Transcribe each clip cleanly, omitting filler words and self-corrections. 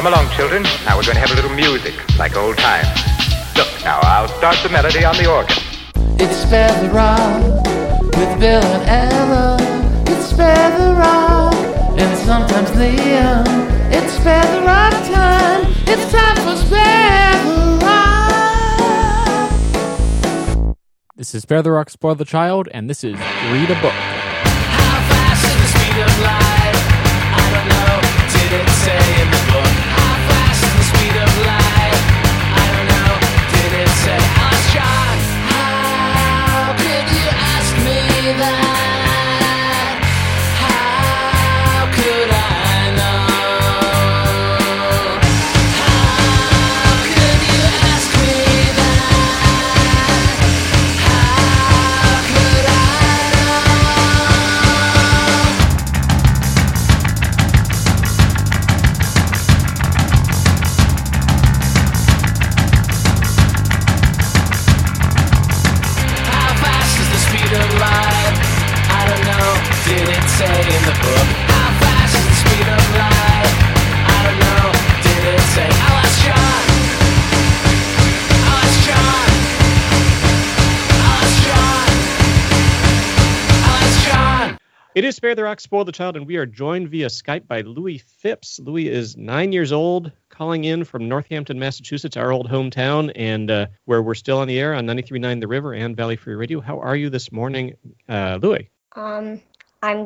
Come along, children. Now we're going to have a little music, like old times. Look, now I'll start the melody on the organ. It's Spare the Rock with Bill and Ella. It's Spare the Rock and sometimes Liam. It's Spare the Rock time. It's time for Spare the Rock. This is Spare the Rock, Spoil the Child, and this is Read a Book. How fast is the speed of light? I don't know. Did it say in the book? It is Spare the Rock, Spoil the Child, and we are joined via Skype by Louie Phipps. Louie is 9 years old, calling in from Northampton, Massachusetts, our old hometown, and where we're still on the air on 93.9 The River and Valley Free Radio. How are you this morning, Louie? I'm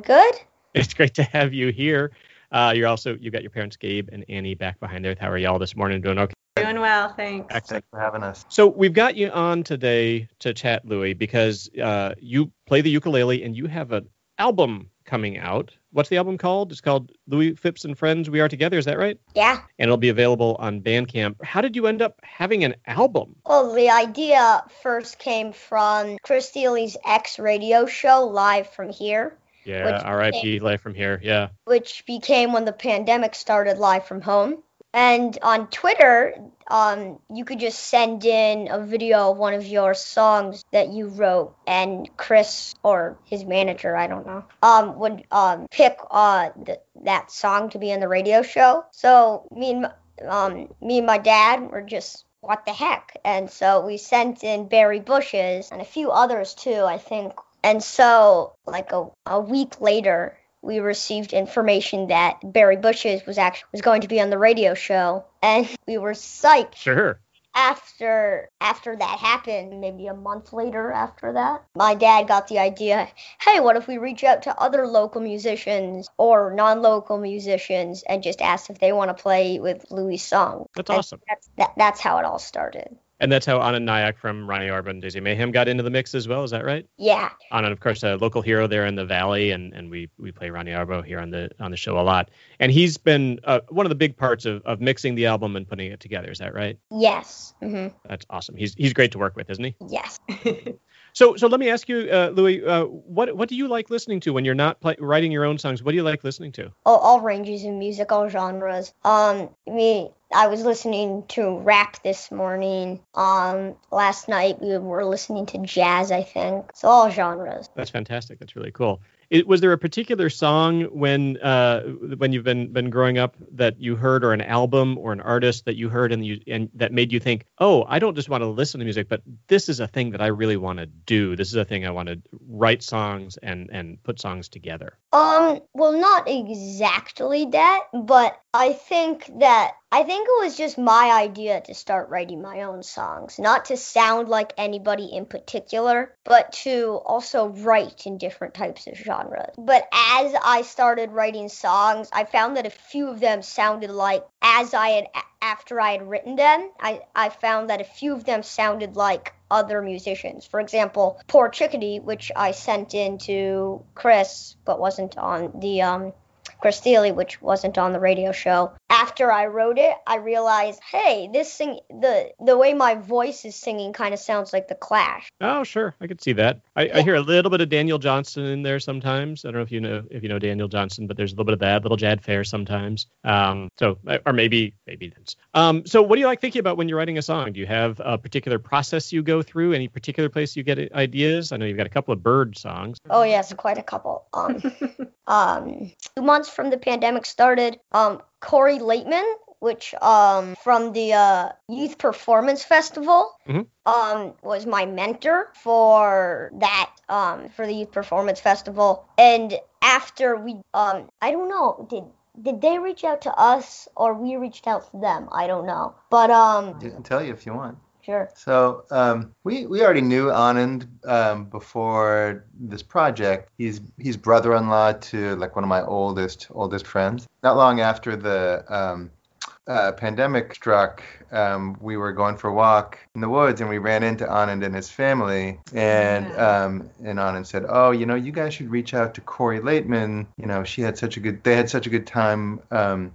good. It's great to have you here. You've got your parents, Gabe and Annie, back behind there. How are y'all this morning? Doing okay? Doing well, thanks. Excellent. Thanks for having us. So we've got you on today to chat, Louie, because you play the ukulele and you have an album coming out. What's the album called? It's called Louie Phipps and Friends, We Are Together. Is that right? Yeah. And it'll be available on Bandcamp. How did you end up having an album? Well, the idea first came from Chris Thiele's X radio show, Live From Here. Yeah, R.I.P. Live From Here, yeah. Which became, when the pandemic started, Live From Home. And on Twitter, you could just send in a video of one of your songs that you wrote, and Chris or his manager, I don't know, would pick that song to be in the radio show. So me and my dad were just, what the heck? And so we sent in Barry Bushes and a few others too, I think. And so like a week later, we received information that Barry Bushes was going to be on the radio show, and we were psyched. Sure. After that happened, maybe a month later after that, my dad got the idea, hey, what if we reach out to other local musicians or non-local musicians and just ask if they want to play with Louie's song? That's awesome. That's how it all started. And that's how Anand Nayak from Ronnie Arbo and Daisy Mayhem got into the mix as well, is that right? Yeah. Anand, of course, a local hero there in the Valley, and we play Ronnie Arbo here on the show a lot. And he's been one of the big parts of mixing the album and putting it together, is that right? Yes. Mm-hmm. That's awesome. He's great to work with, isn't he? Yes. So let me ask you, Louie, what do you like listening to when you're not writing your own songs? What do you like listening to? All ranges of music, all genres. I was listening to rap this morning. Last night we were listening to jazz, I think. So all genres. That's fantastic. That's really cool. Was there a particular song when you've been growing up that you heard, or an album or an artist that you heard and that made you think, oh, I don't just want to listen to music, but this is a thing that I really want to do. This is a thing I want to write songs and put songs together. Well, not exactly that, but I think it was just my idea to start writing my own songs, not to sound like anybody in particular, but to also write in different types of genres. But as I started writing songs, I found that a few of them sounded like, after I had written them, I found that a few of them sounded like other musicians. For example, Poor Chickadee, which I sent in to Chris, but wasn't on the Chris Thiele, which wasn't on the radio show. After I wrote it, I realized, hey, the way my voice is singing kind of sounds like The Clash. Oh, sure. I could see that. I hear a little bit of Daniel Johnson in there sometimes. I don't know if you know Daniel Johnson, but there's a little bit of that, little Jad Fair sometimes. Maybe that's. So what do you like thinking about when you're writing a song? Do you have a particular process you go through? Any particular place you get ideas? I know you've got a couple of Bird songs. Oh, yes, quite a couple. 2 months from the pandemic started, Corey Laitman which from the Youth Performance Festival, was my mentor for that, for the Youth Performance Festival. And after we, I don't know, did they reach out to us or we reached out to them? I don't know. But I can tell you if you want. Sure. So we already knew Anand before this project. He's brother-in-law to like one of my oldest friends. Not long after the pandemic struck, we were going for a walk in the woods and we ran into Anand and his family. And Anand said, "Oh, you know, you guys should reach out to Corey Laitman. You know, they had such a good time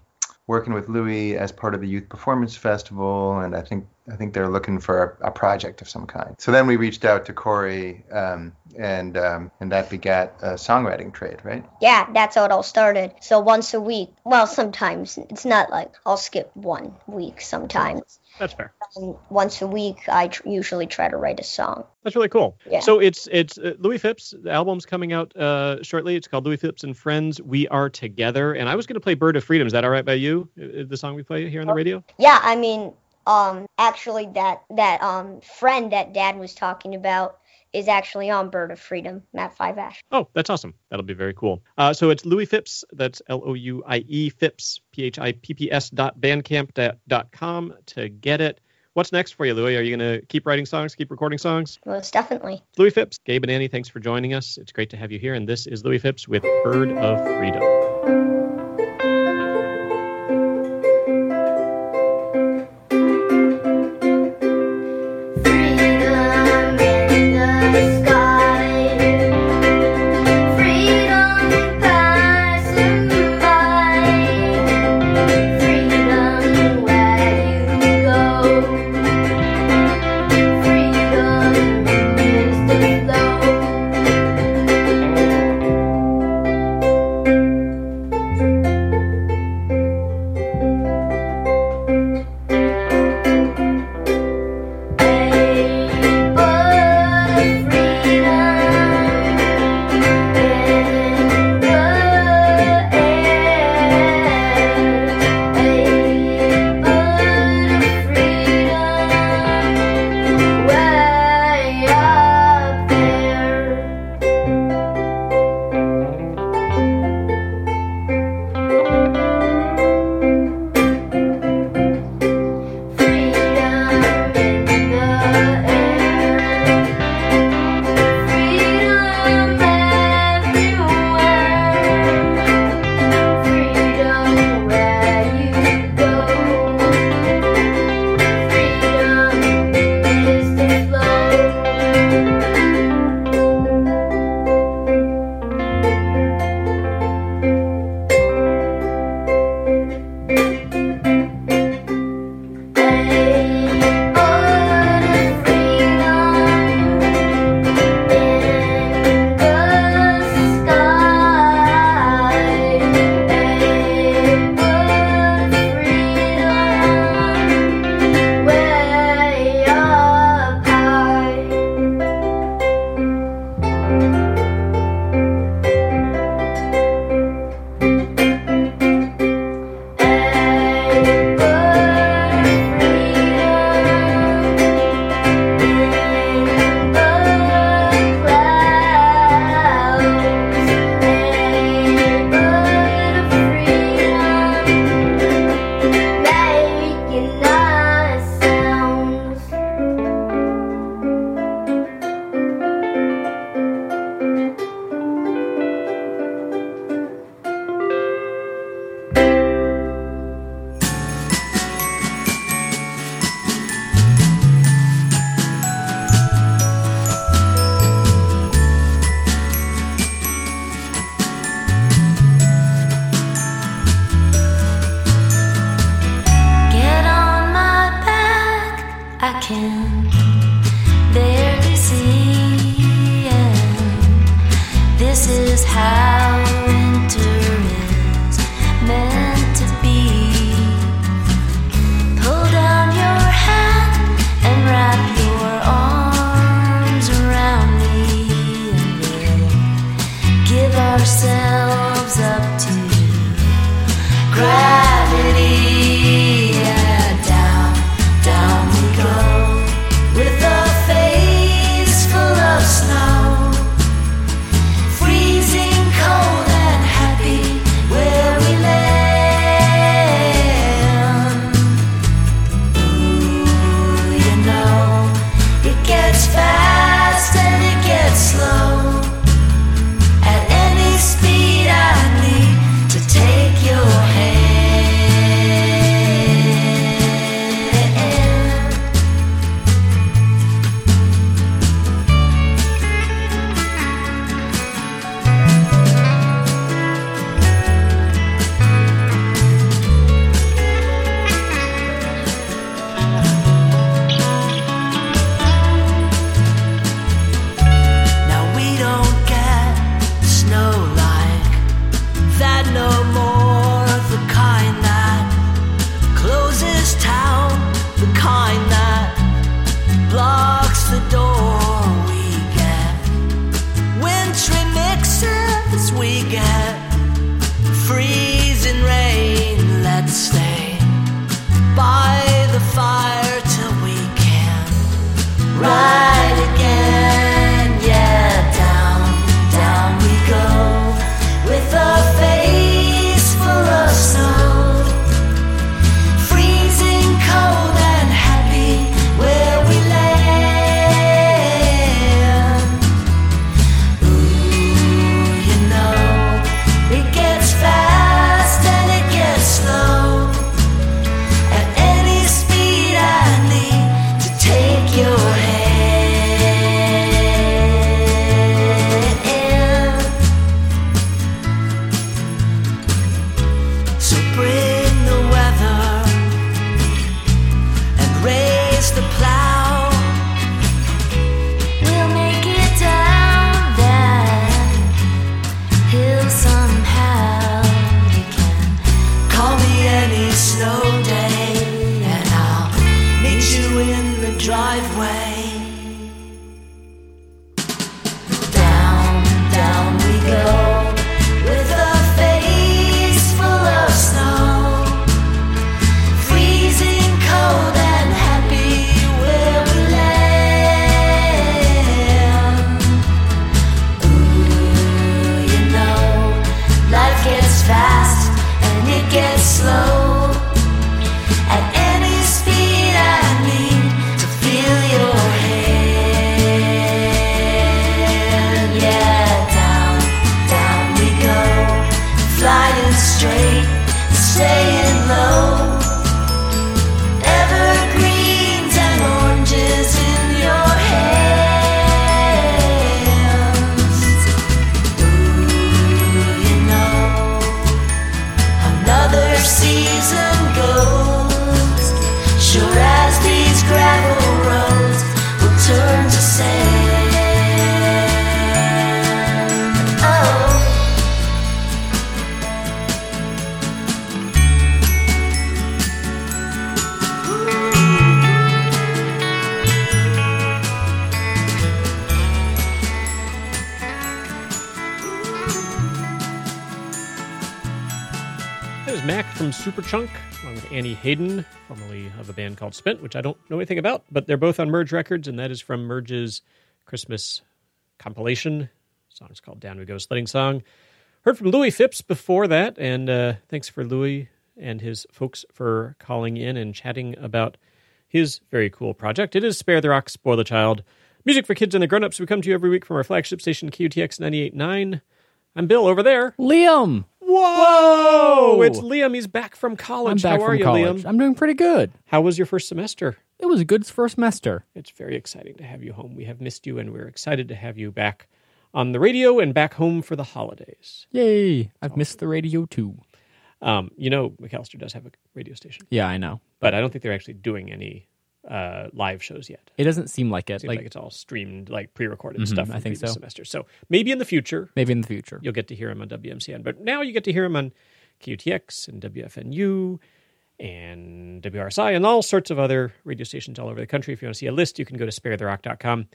working with Louie as part of the Youth Performance Festival, and I think they're looking for a project of some kind." So then we reached out to Corey, and that begat a songwriting trade, right? Yeah, that's how it all started. So once a week, well, sometimes it's not like I'll skip 1 week sometimes. That's fair. Once a week, I usually try to write a song. That's really cool. Yeah. So it's Louie Phipps. The album's coming out shortly. It's called Louie Phipps and Friends, We Are Together. And I was going to play Bird of Freedom. Is that all right by you? The song we play here on the radio? Yeah, I mean... actually that friend that Dad was talking about is actually on Bird of Freedom, Matt Five Ash. Oh, that's awesome. That'll be very cool. So it's Louie Phipps. That's Louie Phipps, phipps.bandcamp.com to get it. What's next for you, Louie? Are you going to keep writing songs, keep recording songs? Most definitely. Louie Phipps, Gabe and Annie, thanks for joining us. It's great to have you here. And this is Louie Phipps with Bird of Freedom. Superchunk, along with Annie Hayden, formerly of a band called Spent, which I don't know anything about, but they're both on Merge Records, and that is from Merge's Christmas compilation. The song's called Down We Go Sledding Song. Heard from Louie Phipps before that, and thanks for Louie and his folks for calling in and chatting about his very cool project. It is Spare the Rock, Spoil the Child. Music for kids and the grown-ups. We come to you every week from our flagship station, KUTX 98.9. I'm Bill over there. Liam! Whoa! It's Liam. He's back from college. I'm back from college. How are you, Liam? I'm doing pretty good. How was your first semester? It was a good first semester. It's very exciting to have you home. We have missed you, and we're excited to have you back on the radio and back home for the holidays. Yay! I've missed the radio, too. You know, Macalester does have a radio station. Yeah, I know. But I don't think they're actually doing any live shows yet. It doesn't seem like it. It seems like it's all streamed, like pre-recorded stuff. I think so. Semester. So maybe in the future. You'll get to hear him on WMCN. But now you get to hear him on KUTX and WFNU and WRSI and all sorts of other radio stations all over the country. If you want to see a list, you can go to sparetherock.com.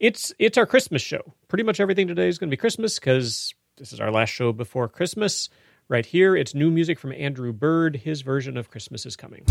It's our Christmas show. Pretty much everything today is going to be Christmas because this is our last show before Christmas. Right here, it's new music from Andrew Bird. His version of Christmas Is Coming.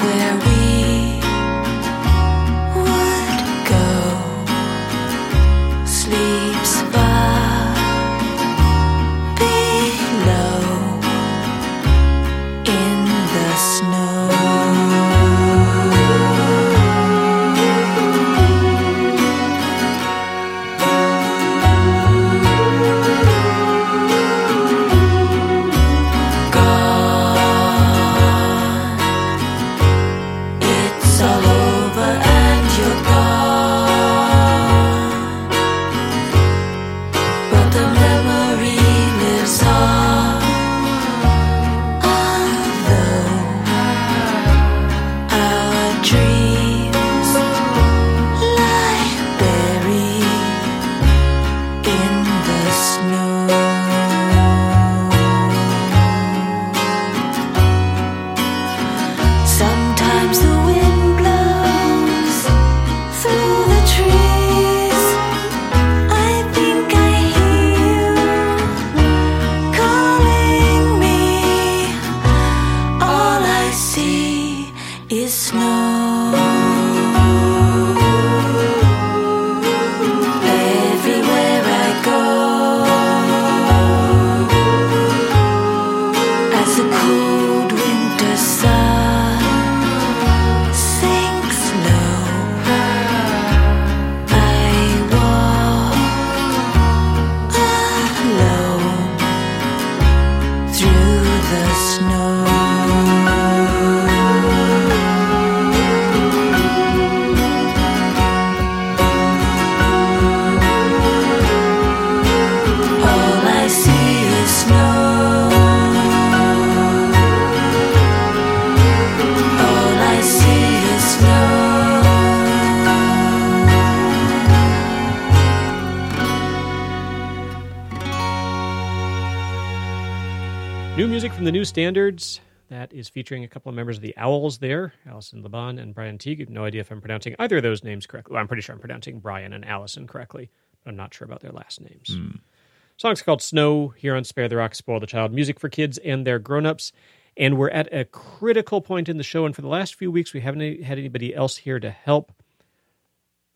where we would go. Sleeps far below in the snow. The New Standards, that is featuring a couple of members of the Owls there, Allison LaBonne and Brian Tighe. I have no idea if I'm pronouncing either of those names correctly. Well, I'm pretty sure I'm pronouncing Brian and Allison correctly, but I'm not sure about their last names. Song's called Snow here on Spare the Rock, Spoil the Child, music for kids and their grown-ups. And we're at a critical point in the show, and for the last few weeks, we haven't had anybody else here to help.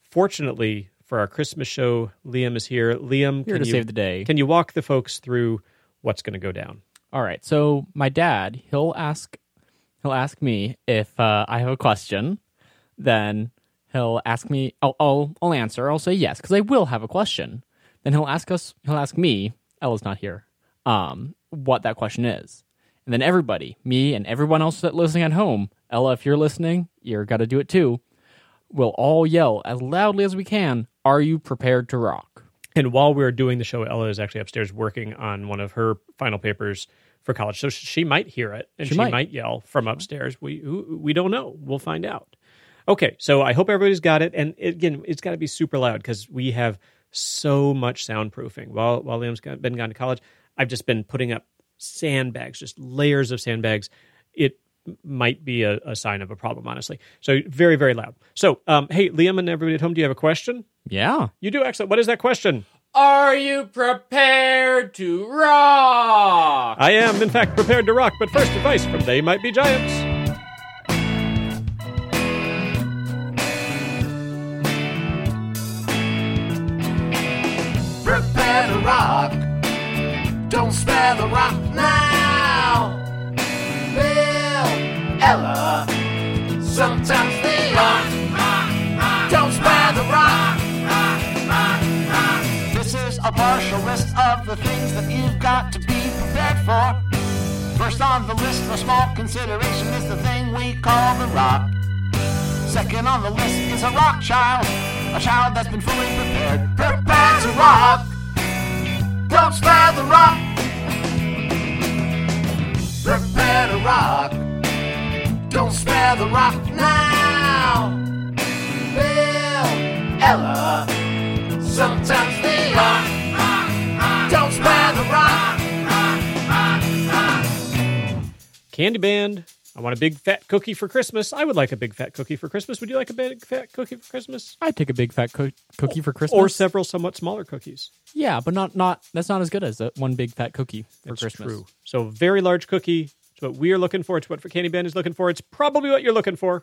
Fortunately, for our Christmas show, Liam is here. Liam, here to save the day. Can you walk the folks through what's going to go down? All right, so my dad, he'll ask me if I have a question. Then he'll ask me. I'll answer. I'll say yes because I will have a question. Then he'll ask me. Ella's not here. What that question is, and then everybody, me and everyone else that's listening at home. Ella, if you're listening, you're gotta do it too. We'll all yell as loudly as we can. Are you prepared to rock? And while we're doing the show, Ella is actually upstairs working on one of her final papers for college. So she might hear it, and she might yell from upstairs. We don't know. We'll find out. Okay, so I hope everybody's got it. And again, it's got to be super loud because we have so much soundproofing. While Liam's been gone to college, I've just been putting up sandbags, just layers of sandbags. It might be a sign of a problem, honestly. So very, very loud. So, hey, Liam and everybody at home, do you have a question? Yeah. You do, excellent. What is that question? Are you prepared to rock? I am, in fact, prepared to rock, but first advice from They Might Be Giants. Prepare to rock. Don't spare the rock now. Bill, Ella, sometimes they rock. Don't spare the rock. This is a partial list of the things that you've got to be prepared for. First on the list for small consideration is the thing we call the rock. Second on the list is a rock child, a child that's been fully prepared. Prepare to rock. Don't spare the rock. Prepare to rock. Don't spare the rock now. Bill, Ella, sometimes they rock. Don't spare the rock. CandyBand, I want a big fat cookie for Christmas. I would like a big fat cookie for Christmas. Would you like a big fat cookie for Christmas? I'd take a big fat cookie for Christmas. Or several somewhat smaller cookies. Yeah, but not that's not as good as one big fat cookie for Christmas. That's true. So very large cookie. It's what we're looking for. It's what CandyBand is looking for. It's probably what you're looking for.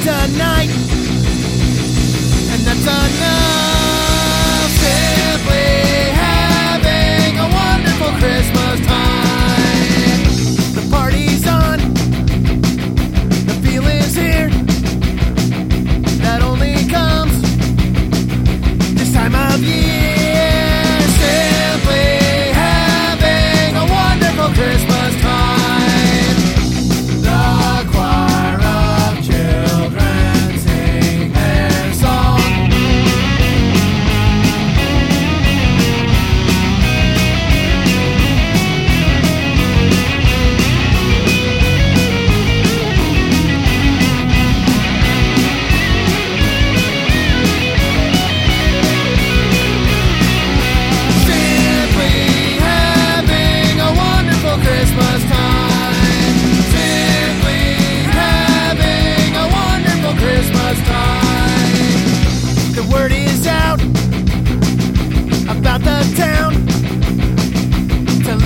here tonight, and that's enough. Simply having a wonderful Christmas time. The party's on, the feeling's here, that only comes this time of year. Simply having a wonderful Christmas time.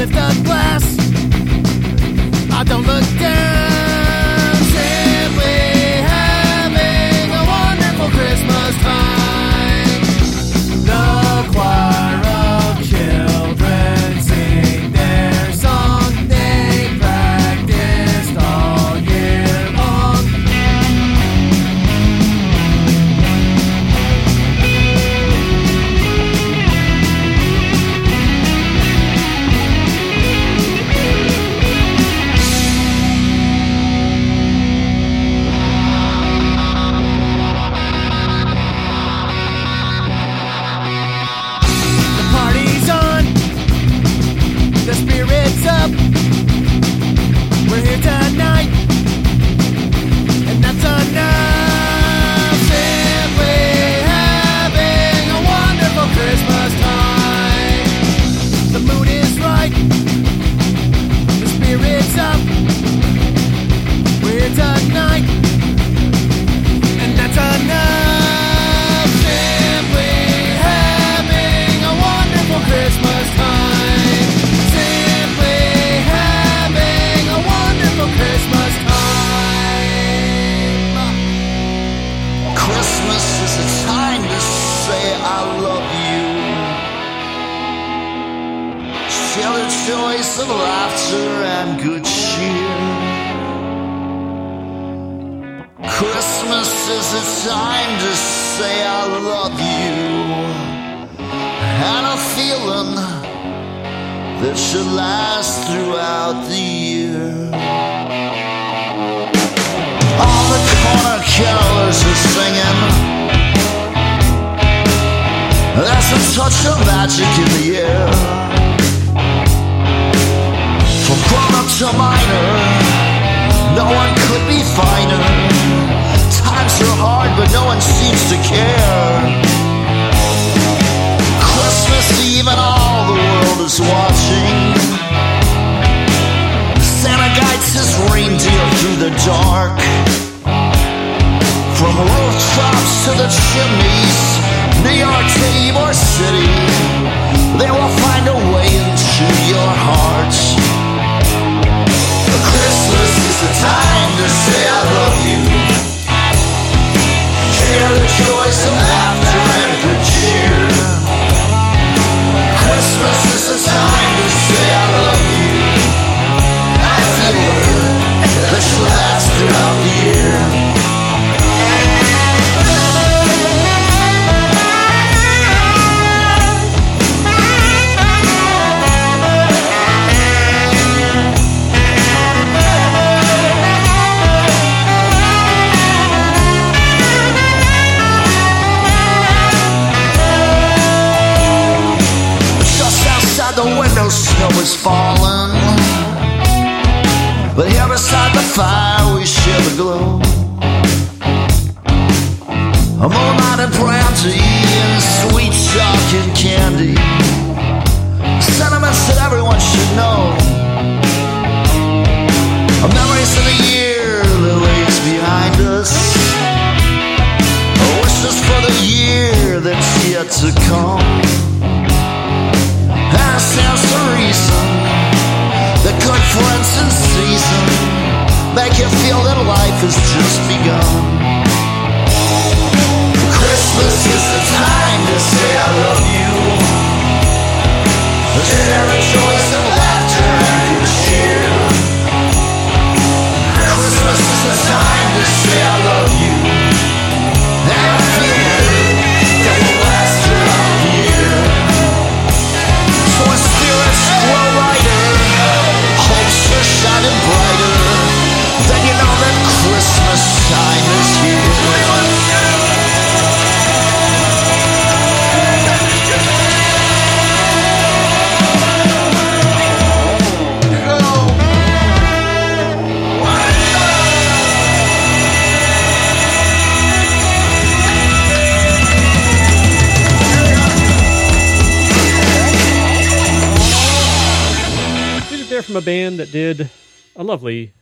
Lift a glass, I don't look down. Simply having a wonderful Christmas time. The choir of children sing their song. They practiced all year long. Of laughter and good cheer. Christmas is a time to say I love you, and a feeling that should last throughout the year. All the corner carolers are singing. There's a touch of magic in the air. From grown-up to minor, no one could be finer. Times are hard, but no one seems to care. Christmas Eve and all the world is watching. Santa guides his reindeer through the dark. From rooftops to the chimneys, New York City or city, they will find a way into your heart. Christmas is the time to say I love you. Share the joys of laughter and good cheer. Christmas is the time to say I love you. I feel that you last throughout the year. Snow is falling, but here beside the fire we share the glow. A moonlight and brandy and sweet chocolate candy, sentiments that everyone should know. Memories of the year that lays behind us, wishes for the year that's yet to come. There's a reason that good friends in season make you feel that life has just begun. from a band that did a lovely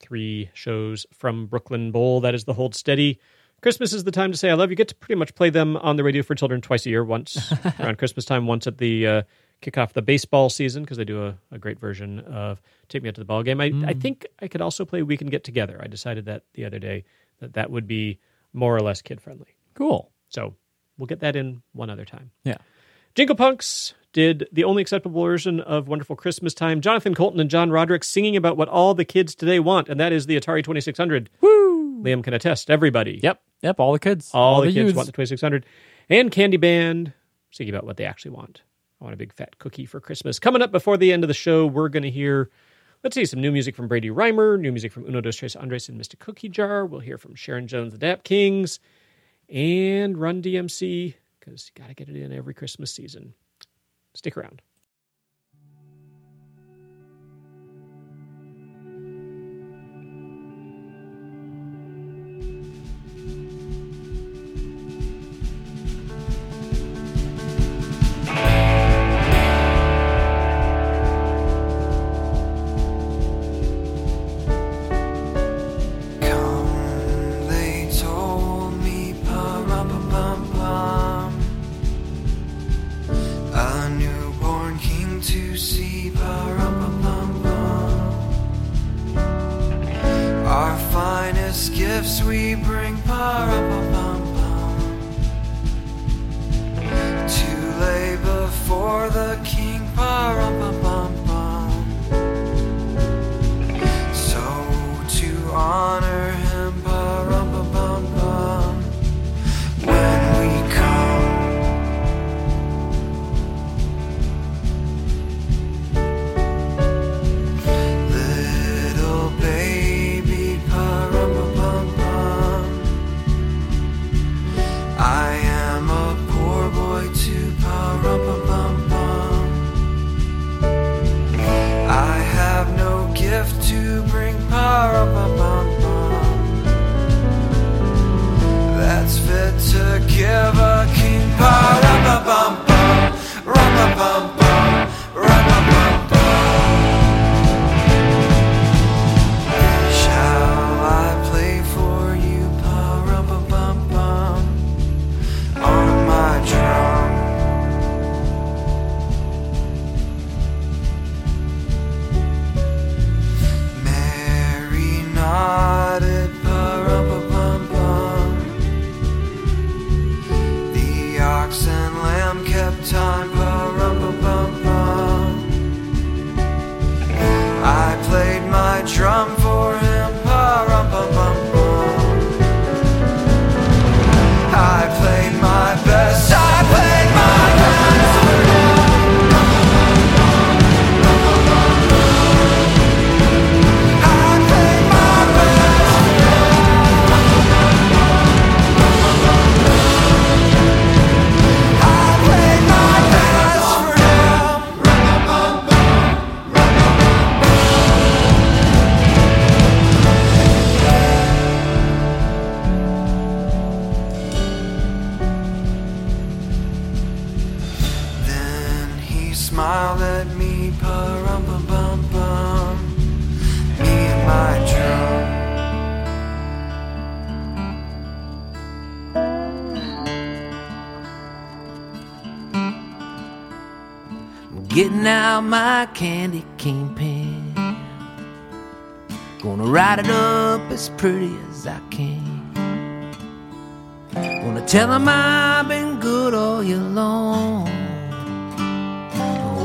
3 shows from Brooklyn Bowl. That is The Hold Steady. Christmas is the time to say I love you. Get to pretty much play them on the radio for children twice a year, once around Christmas time, once at the kickoff of the baseball season, because they do a great version of Take Me Out to the Ball Game. I think I could also play We Can Get Together. I decided that the other day that would be more or less kid-friendly. Cool. So we'll get that in one other time. Yeah. Jingle Punks did the only acceptable version of Wonderful Christmas Time. Jonathan Coulton and John Roderick singing about what all the kids today want, and that is the Atari 2600. Woo! Liam can attest. Everybody. Yep. All the kids. All the kids want the 2600. And CandyBand singing about what they actually want. I want a big fat cookie for Christmas. Coming up before the end of the show, we're going to hear, some new music from Brady Rymer, new music from Uno Dos Tres Andres and Mista Cookie Jar. We'll hear from Sharon Jones, The Dap-Kings, and Run DMC, because you got to get it in every Christmas season. Stick around. Getting out my candy cane pen, gonna write it up as pretty as I can. Gonna tell them I've been good all year long,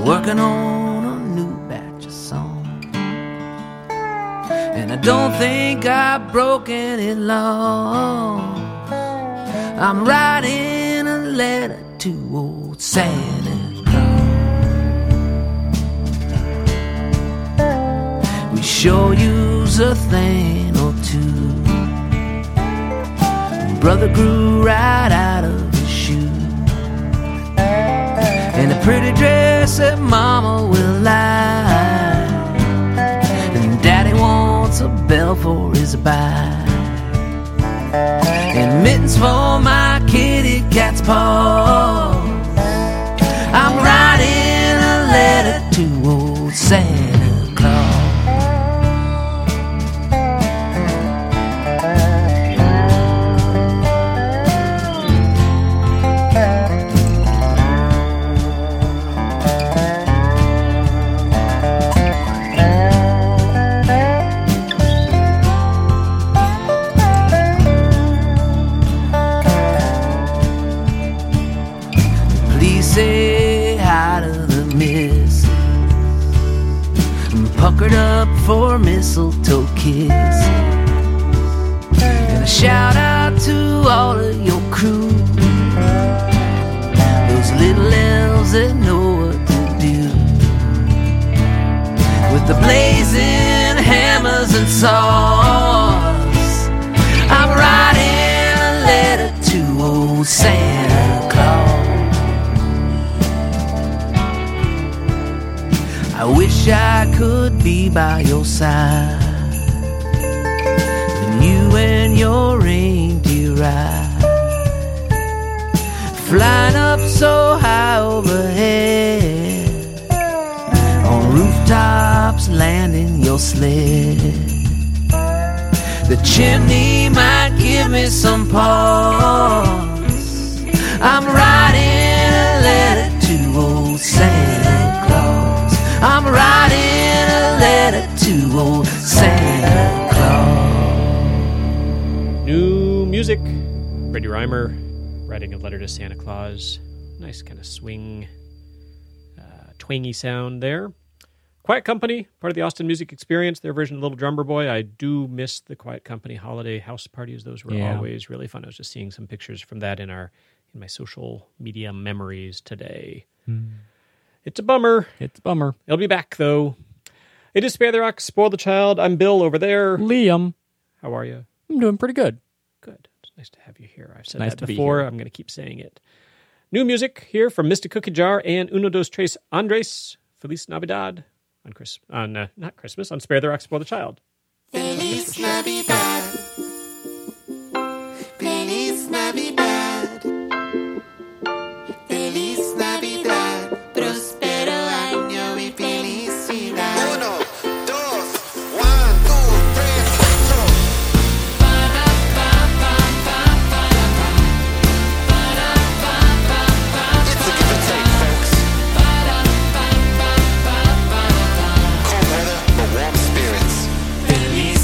working on a new batch of songs. And I don't think I've broken it long. I'm writing a letter to old Santa. We sure use a thing or two. Brother grew right out of his shoe. And a pretty dress that Mama will like. And Daddy wants a bell for his bike. And mittens for my kitty cat's paws. I'm writing a letter to old Santa. Suckered up for mistletoe kiss. And a shout out to all of your crew, those little elves that know what to do. With the blazing hammers and saws, I'm writing a letter to old Santa Claus. I wish I could be by your side when you and your reindeer ride, flying up so high overhead, on rooftops landing your sled. The chimney might give me some pause, I'm writing a letter to old Santa Claus. I'm writing a letter to old Santa Claus. New music. Brady Rymer, writing a letter to Santa Claus. Nice kind of swing, twangy sound there. Quiet Company, part of the Austin Music Experience, their version of Little Drummer Boy. I do miss the Quiet Company holiday house parties. Those were always really fun. I was just seeing some pictures from that in my social media memories today. Mm. It's a bummer. It'll be back, though. It is Spare the Rock, Spoil the Child. I'm Bill over there. Liam. How are you? I'm doing pretty good. Good. It's nice to have you here. I've said that before. I'm going to keep saying it. New music here from Mista Cookie Jar and Uno Dos Tres Andres. Feliz Navidad. On Spare the Rock, Spoil the Child. Feliz Navidad. Feliz Navidad. Feliz Navidad.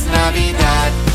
Navidad.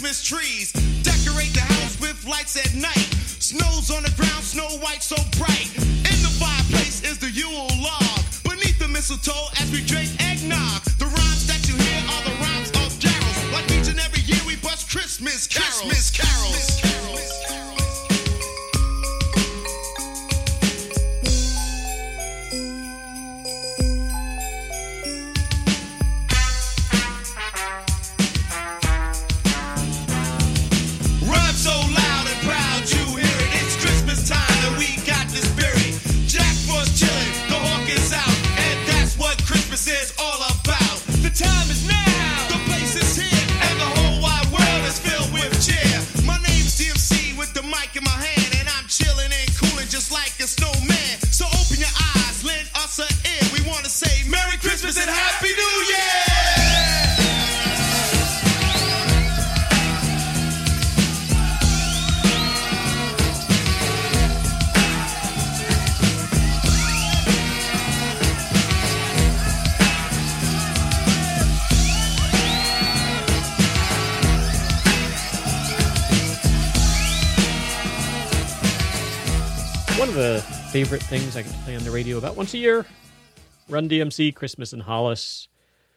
Christmas trees. Decorate the house with lights at night. Snow's on the ground, snow white so bright. In the fireplace is the Yule log. Beneath the mistletoe as we drink eggnog. The rhymes that you hear are the rhymes of carols. Like each and every year we bust Christmas carols. Christmas carols. Favorite things I can play on the radio about once a year. Run DMC, Christmas in Hollis.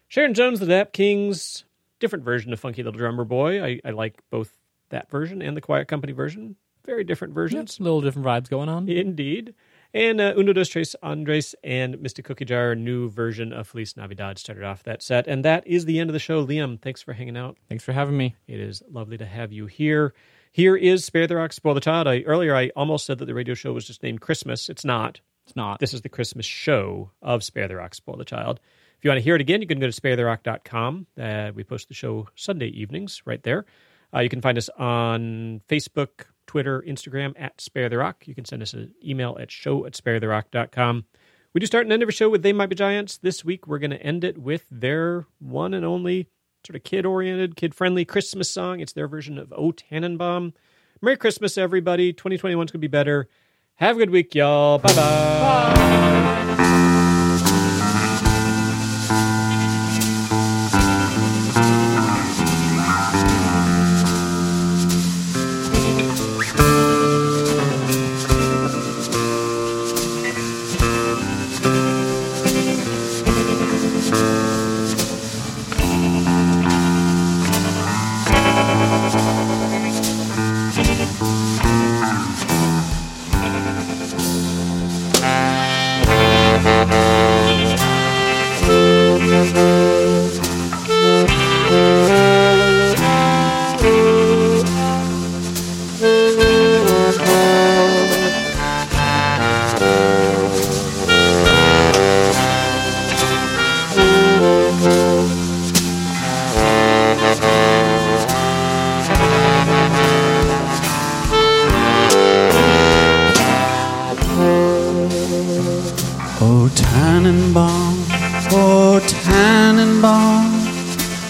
Sharon Jones, The Dap-Kings. Different version of Funky Little Drummer Boy. I like both that version and the Quiet Company version. Very different versions. Yep, little different vibes going on. Indeed. And Uno Dos Tres Andres and Mista Cookie Jar, new version of Feliz Navidad started off that set. And that is the end of the show. Liam, thanks for hanging out. Thanks for having me. It is lovely to have you here. Here is Spare the Rock, Spoil the Child. Earlier I almost said that the radio show was just named Christmas. It's not. It's not. This is the Christmas show of Spare the Rock, Spoil the Child. If you want to hear it again, you can go to sparetherock.com. We post the show Sunday evenings right there. You can find us on Facebook, Twitter, Instagram, at Spare the Rock. You can send us an email at show@sparetherock.com. We do start and end every show with They Might Be Giants. This week we're going to end it with their one and only sort of kid-oriented, kid-friendly Christmas song. It's their version of O Tannenbaum. Merry Christmas, everybody. 2021's going to be better. Have a good week, y'all. Bye-bye. Bye.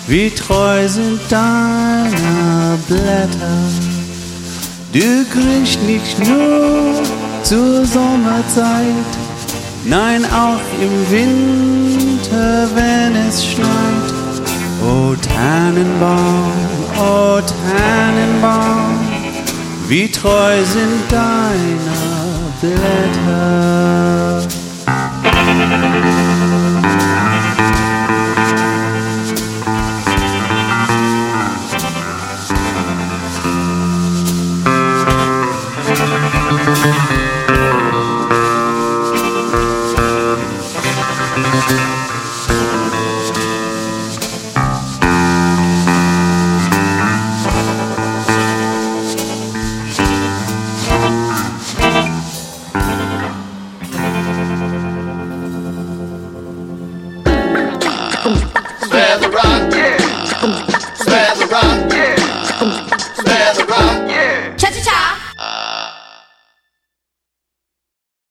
Wie treu sind deine Blätter, du grünst nicht nur zur Sommerzeit, nein auch im Winter, wenn es schneit. O Tannenbaum, wie treu sind deine Blätter.